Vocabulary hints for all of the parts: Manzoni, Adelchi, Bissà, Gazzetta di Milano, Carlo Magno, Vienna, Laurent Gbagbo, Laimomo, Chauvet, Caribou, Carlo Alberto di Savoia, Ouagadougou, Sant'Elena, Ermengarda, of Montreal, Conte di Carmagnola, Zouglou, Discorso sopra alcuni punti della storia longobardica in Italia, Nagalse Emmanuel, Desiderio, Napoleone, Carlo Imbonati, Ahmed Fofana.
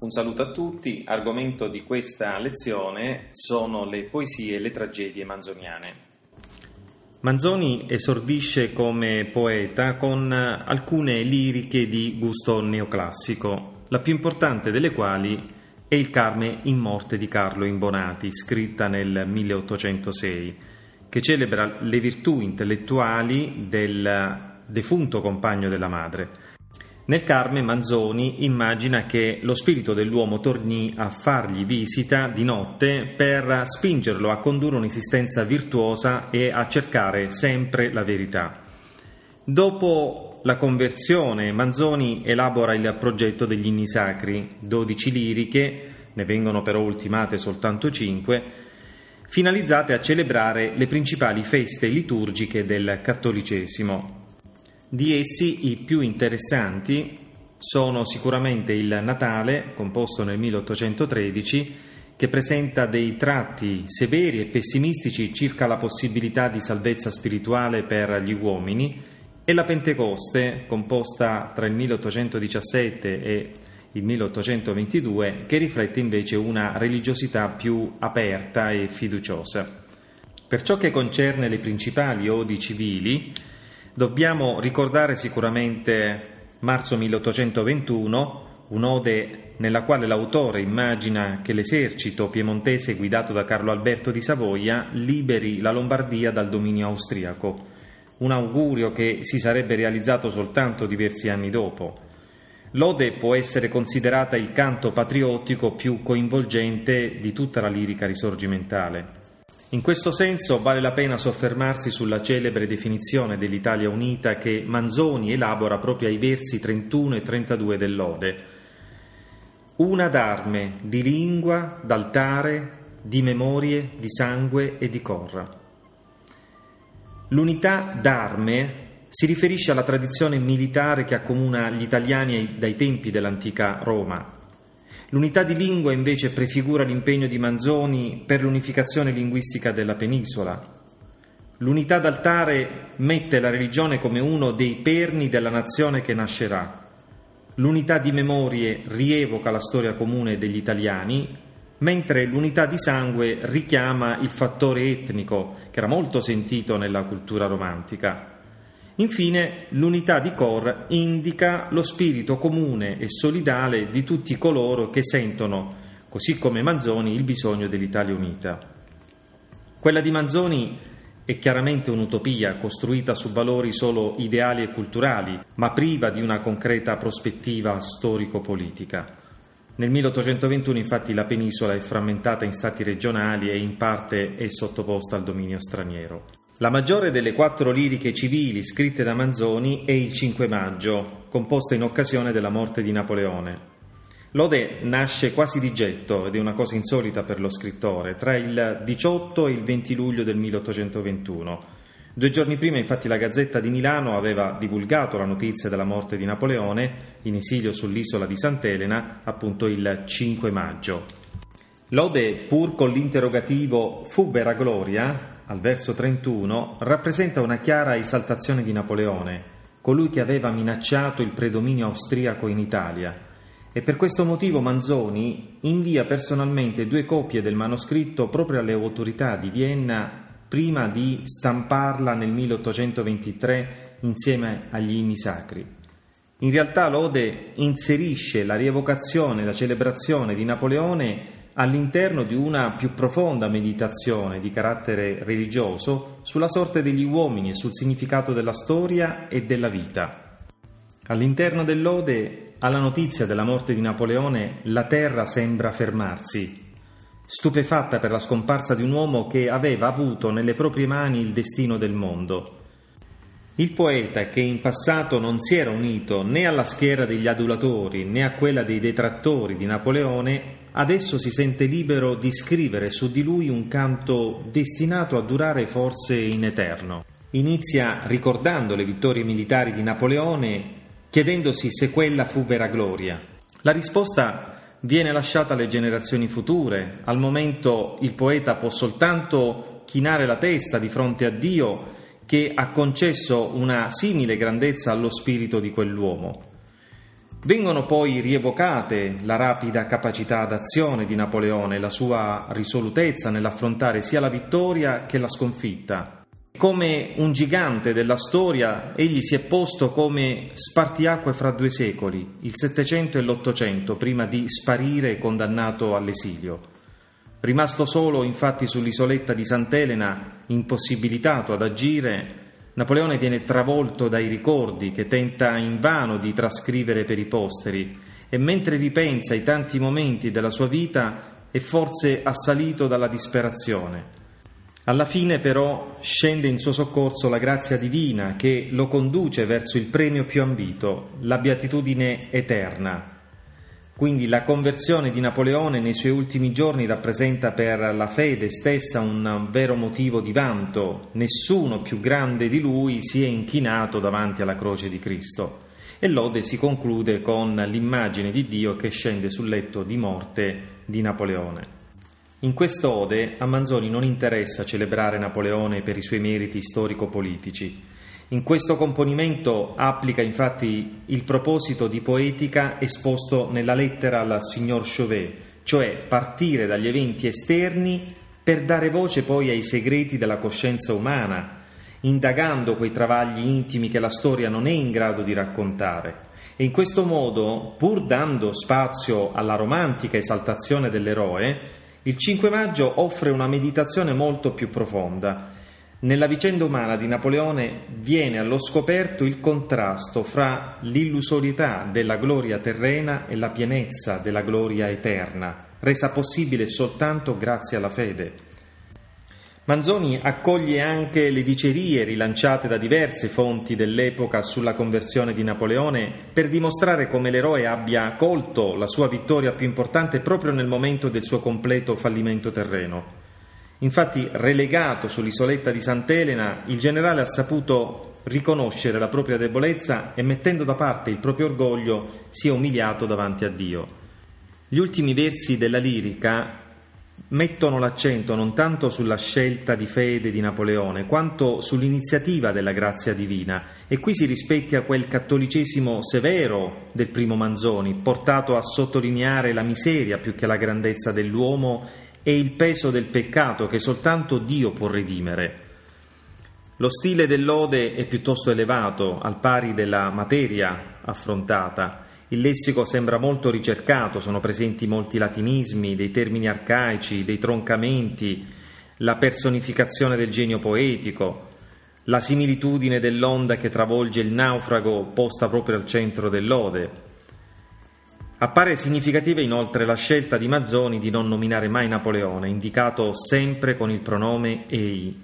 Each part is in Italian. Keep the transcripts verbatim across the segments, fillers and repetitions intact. Un saluto a tutti. Argomento di questa lezione sono le poesie e le tragedie manzoniane. Manzoni esordisce come poeta con alcune liriche di gusto neoclassico, la più importante delle quali è il Carme in morte di Carlo Imbonati, scritta nel milleottocentosei, che celebra le virtù intellettuali del defunto compagno della madre. Nel Carme Manzoni immagina che lo spirito dell'uomo torni a fargli visita di notte per spingerlo a condurre un'esistenza virtuosa e a cercare sempre la verità. Dopo la conversione, Manzoni elabora il progetto degli inni sacri, dodici liriche, ne vengono però ultimate soltanto cinque, finalizzate a celebrare le principali feste liturgiche del cattolicesimo. Di essi i più interessanti sono sicuramente il Natale, composto nel milleottocentotredici, che presenta dei tratti severi e pessimistici circa la possibilità di salvezza spirituale per gli uomini, e la Pentecoste, composta tra il milleottocentodiciassette e il milleottocentoventidue, che riflette invece una religiosità più aperta e fiduciosa. Per ciò che concerne le principali odi civili, dobbiamo ricordare sicuramente marzo milleottocentoventuno, un'ode nella quale l'autore immagina che l'esercito piemontese guidato da Carlo Alberto di Savoia liberi la Lombardia dal dominio austriaco, un augurio che si sarebbe realizzato soltanto diversi anni dopo. L'ode può essere considerata il canto patriottico più coinvolgente di tutta la lirica risorgimentale. In questo senso vale la pena soffermarsi sulla celebre definizione dell'Italia unita che Manzoni elabora proprio ai versi trentuno e trentadue dell'Ode. Una d'arme, di lingua, d'altare, di memorie, di sangue e di corra. L'unità d'arme si riferisce alla tradizione militare che accomuna gli italiani dai tempi dell'antica Roma. L'unità di lingua invece prefigura l'impegno di Manzoni per l'unificazione linguistica della penisola. L'unità d'altare mette la religione come uno dei perni della nazione che nascerà. L'unità di memorie rievoca la storia comune degli italiani, mentre l'unità di sangue richiama il fattore etnico, che era molto sentito nella cultura romantica. Infine, l'unità di cor indica lo spirito comune e solidale di tutti coloro che sentono, così come Manzoni, il bisogno dell'Italia unita. Quella di Manzoni è chiaramente un'utopia costruita su valori solo ideali e culturali, ma priva di una concreta prospettiva storico-politica. Nel milleottocentoventuno, infatti, la penisola è frammentata in stati regionali e in parte è sottoposta al dominio straniero. La maggiore delle quattro liriche civili scritte da Manzoni è il cinque maggio, composta in occasione della morte di Napoleone. L'ode nasce quasi di getto, ed è una cosa insolita per lo scrittore, tra il diciotto e il venti luglio del milleottocentoventuno. Due giorni prima, infatti, la Gazzetta di Milano aveva divulgato la notizia della morte di Napoleone, in esilio sull'isola di Sant'Elena, appunto il cinque maggio. L'ode, pur con l'interrogativo «Fu vera gloria?», al verso trentuno, rappresenta una chiara esaltazione di Napoleone, colui che aveva minacciato il predominio austriaco in Italia, e per questo motivo Manzoni invia personalmente due copie del manoscritto proprio alle autorità di Vienna prima di stamparla nel milleottocentoventitré insieme agli inni sacri. In realtà l'ode inserisce la rievocazione e la celebrazione di Napoleone all'interno di una più profonda meditazione di carattere religioso sulla sorte degli uomini e sul significato della storia e della vita. All'interno dell'ode, alla notizia della morte di Napoleone, la terra sembra fermarsi, stupefatta per la scomparsa di un uomo che aveva avuto nelle proprie mani il destino del mondo. Il poeta, che in passato non si era unito né alla schiera degli adulatori né a quella dei detrattori di Napoleone, adesso si sente libero di scrivere su di lui un canto destinato a durare forse in eterno. Inizia ricordando le vittorie militari di Napoleone, chiedendosi se quella fu vera gloria. La risposta viene lasciata alle generazioni future. Al momento il poeta può soltanto chinare la testa di fronte a Dio, che ha concesso una simile grandezza allo spirito di quell'uomo. Vengono poi rievocate la rapida capacità d'azione di Napoleone e la sua risolutezza nell'affrontare sia la vittoria che la sconfitta. Come un gigante della storia, egli si è posto come spartiacque fra due secoli, il Settecento e l'Ottocento, prima di sparire condannato all'esilio. Rimasto solo, infatti, sull'isoletta di Sant'Elena, impossibilitato ad agire, Napoleone viene travolto dai ricordi che tenta invano di trascrivere per i posteri e mentre ripensa ai tanti momenti della sua vita è forse assalito dalla disperazione. Alla fine però scende in suo soccorso la grazia divina che lo conduce verso il premio più ambito, la beatitudine eterna. Quindi la conversione di Napoleone nei suoi ultimi giorni rappresenta per la fede stessa un vero motivo di vanto. Nessuno più grande di lui si è inchinato davanti alla croce di Cristo. E l'ode si conclude con l'immagine di Dio che scende sul letto di morte di Napoleone. In quest'ode a Manzoni non interessa celebrare Napoleone per i suoi meriti storico-politici. In questo componimento applica infatti il proposito di poetica esposto nella lettera al signor Chauvet, cioè partire dagli eventi esterni per dare voce poi ai segreti della coscienza umana, indagando quei travagli intimi che la storia non è in grado di raccontare. E in questo modo, pur dando spazio alla romantica esaltazione dell'eroe, il cinque maggio offre una meditazione molto più profonda. Nella vicenda umana di Napoleone viene allo scoperto il contrasto fra l'illusorietà della gloria terrena e la pienezza della gloria eterna, resa possibile soltanto grazie alla fede. Manzoni accoglie anche le dicerie rilanciate da diverse fonti dell'epoca sulla conversione di Napoleone per dimostrare come l'eroe abbia colto la sua vittoria più importante proprio nel momento del suo completo fallimento terreno. Infatti, relegato sull'isoletta di Sant'Elena, il generale ha saputo riconoscere la propria debolezza e, mettendo da parte il proprio orgoglio, si è umiliato davanti a Dio. Gli ultimi versi della lirica mettono l'accento non tanto sulla scelta di fede di Napoleone, quanto sull'iniziativa della grazia divina, e qui si rispecchia quel cattolicesimo severo del primo Manzoni, portato a sottolineare la miseria più che la grandezza dell'uomo e il peso del peccato che soltanto Dio può redimere. Lo stile dell'ode è piuttosto elevato, al pari della materia affrontata. Il lessico sembra molto ricercato, sono presenti molti latinismi, dei termini arcaici, dei troncamenti, la personificazione del genio poetico, la similitudine dell'onda che travolge il naufrago posta proprio al centro dell'ode. Appare significativa inoltre la scelta di Manzoni di non nominare mai Napoleone, indicato sempre con il pronome ei.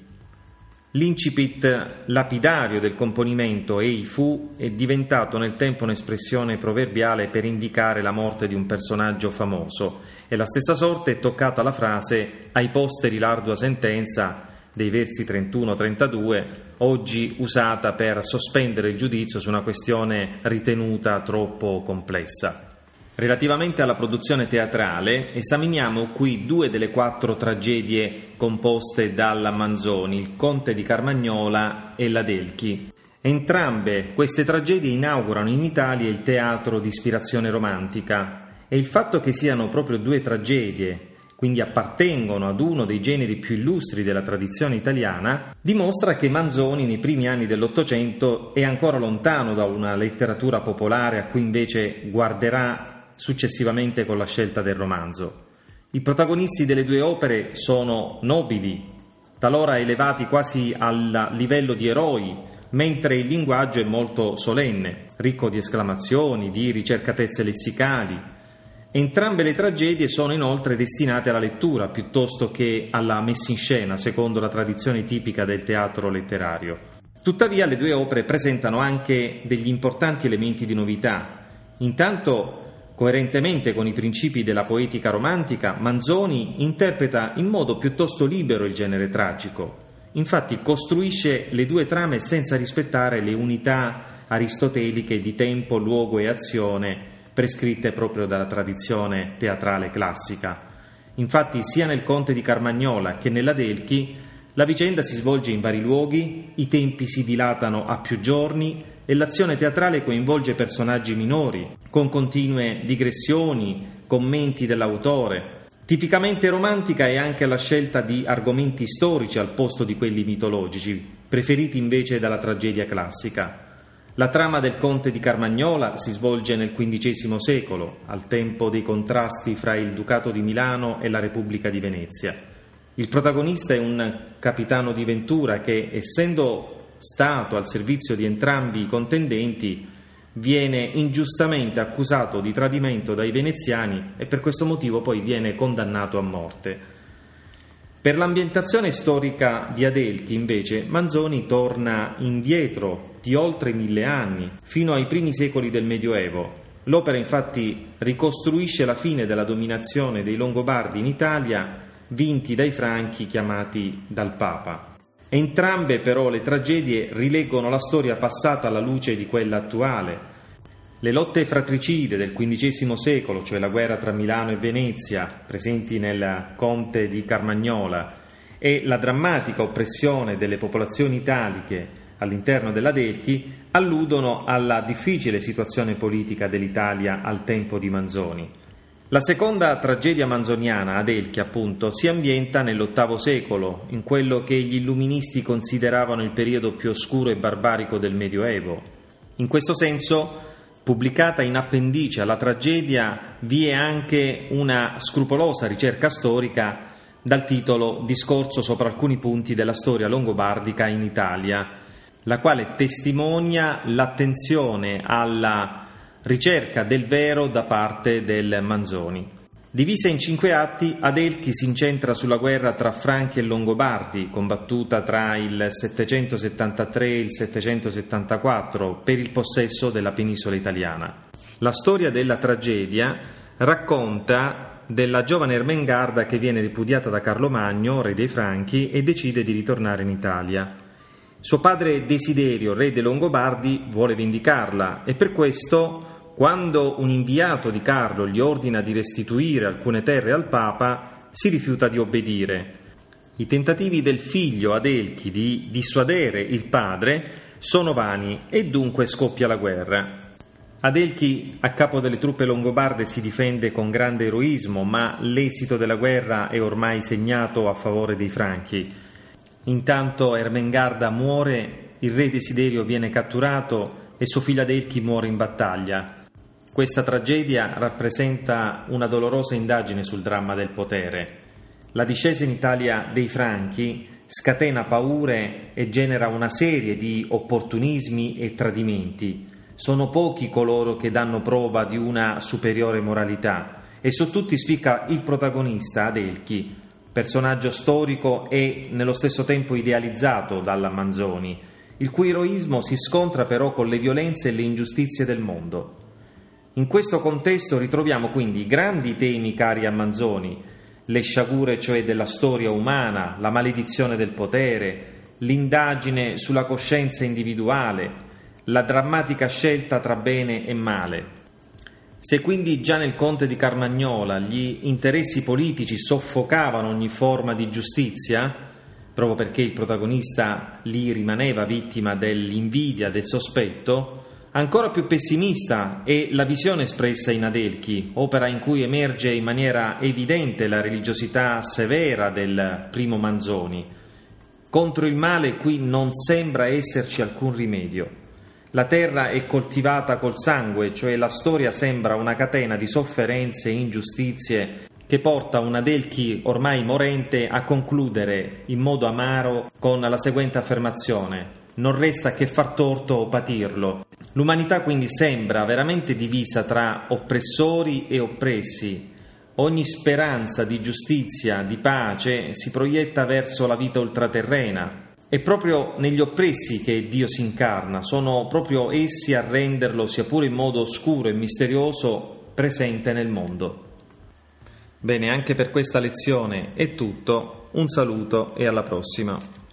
L'incipit lapidario del componimento ei fu è diventato nel tempo un'espressione proverbiale per indicare la morte di un personaggio famoso, e la stessa sorte è toccata la frase ai posteri l'ardua sentenza dei versi trentuno trentadue, oggi usata per sospendere il giudizio su una questione ritenuta troppo complessa. Relativamente alla produzione teatrale, esaminiamo qui due delle quattro tragedie composte dalla Manzoni, il Conte di Carmagnola e l'Adelchi. Entrambe queste tragedie inaugurano in Italia il teatro di ispirazione romantica e il fatto che siano proprio due tragedie, quindi appartengono ad uno dei generi più illustri della tradizione italiana, dimostra che Manzoni nei primi anni dell'Ottocento è ancora lontano da una letteratura popolare a cui invece guarderà successivamente con la scelta del romanzo. I protagonisti delle due opere sono nobili, talora elevati quasi al livello di eroi, mentre il linguaggio è molto solenne, ricco di esclamazioni, di ricercatezze lessicali. Entrambe le tragedie sono inoltre destinate alla lettura piuttosto che alla messa in scena, secondo la tradizione tipica del teatro letterario. Tuttavia le due opere presentano anche degli importanti elementi di novità. Intanto, coerentemente con i principi della poetica romantica, Manzoni interpreta in modo piuttosto libero il genere tragico. Infatti costruisce le due trame senza rispettare le unità aristoteliche di tempo, luogo e azione prescritte proprio dalla tradizione teatrale classica. Infatti sia nel Conte di Carmagnola che nell'Adelchi la vicenda si svolge in vari luoghi, i tempi si dilatano a più giorni e l'azione teatrale coinvolge personaggi minori, con continue digressioni, commenti dell'autore. Tipicamente romantica è anche la scelta di argomenti storici al posto di quelli mitologici, preferiti invece dalla tragedia classica. La trama del Conte di Carmagnola si svolge nel quindicesimo secolo, al tempo dei contrasti fra il Ducato di Milano e la Repubblica di Venezia. Il protagonista è un capitano di ventura che, essendo stato al servizio di entrambi i contendenti, viene ingiustamente accusato di tradimento dai veneziani e per questo motivo poi viene condannato a morte. Per l'ambientazione storica di Adelchi, invece, Manzoni torna indietro di oltre mille anni, fino ai primi secoli del Medioevo. L'opera, infatti, ricostruisce la fine della dominazione dei Longobardi in Italia, vinti dai Franchi chiamati dal Papa. Entrambe però le tragedie rileggono la storia passata alla luce di quella attuale. Le lotte fratricide del quindicesimo secolo, cioè la guerra tra Milano e Venezia, presenti nel Conte di Carmagnola, e la drammatica oppressione delle popolazioni italiche all'interno dell'Adelchi, alludono alla difficile situazione politica dell'Italia al tempo di Manzoni. La seconda tragedia manzoniana, Adelchi appunto, si ambienta nell'ottavo secolo, in quello che gli illuministi consideravano il periodo più oscuro e barbarico del Medioevo. In questo senso, pubblicata in appendice alla tragedia, vi è anche una scrupolosa ricerca storica dal titolo Discorso sopra alcuni punti della storia longobardica in Italia, la quale testimonia l'attenzione alla ricerca del vero da parte del Manzoni. Divisa in cinque atti, Adelchi si incentra sulla guerra tra Franchi e Longobardi, combattuta tra il settecentosettantatré e il settecentosettantaquattro per il possesso della penisola italiana. La storia della tragedia racconta della giovane Ermengarda che viene ripudiata da Carlo Magno, re dei Franchi, e decide di ritornare in Italia. Suo padre Desiderio, re dei Longobardi, vuole vendicarla e per questo, quando un inviato di Carlo gli ordina di restituire alcune terre al Papa, si rifiuta di obbedire. I tentativi del figlio Adelchi di dissuadere il padre sono vani e dunque scoppia la guerra. Adelchi, a capo delle truppe longobarde, si difende con grande eroismo, ma l'esito della guerra è ormai segnato a favore dei Franchi. Intanto Ermengarda muore, il re Desiderio viene catturato e suo figlio Adelchi muore in battaglia. Questa tragedia rappresenta una dolorosa indagine sul dramma del potere. La discesa in Italia dei Franchi scatena paure e genera una serie di opportunismi e tradimenti. Sono pochi coloro che danno prova di una superiore moralità e su tutti spicca il protagonista Adelchi, personaggio storico e nello stesso tempo idealizzato dalla Manzoni, il cui eroismo si scontra però con le violenze e le ingiustizie del mondo. In questo contesto ritroviamo quindi i grandi temi cari a Manzoni, le sciagure cioè della storia umana, la maledizione del potere, l'indagine sulla coscienza individuale, la drammatica scelta tra bene e male. Se quindi già nel Conte di Carmagnola gli interessi politici soffocavano ogni forma di giustizia, proprio perché il protagonista lì rimaneva vittima dell'invidia, del sospetto, ancora più pessimista è la visione espressa in Adelchi, opera in cui emerge in maniera evidente la religiosità severa del primo Manzoni. Contro il male qui non sembra esserci alcun rimedio. La terra è coltivata col sangue, cioè la storia sembra una catena di sofferenze e ingiustizie che porta un Adelchi ormai morente a concludere in modo amaro con la seguente affermazione: non resta che far torto o patirlo. L'umanità quindi sembra veramente divisa tra oppressori e oppressi. Ogni speranza di giustizia, di pace, si proietta verso la vita oltraterrena. È proprio negli oppressi che Dio si incarna, sono proprio essi a renderlo, sia pure in modo oscuro e misterioso, presente nel mondo. Bene, anche per questa lezione è tutto, un saluto e alla prossima.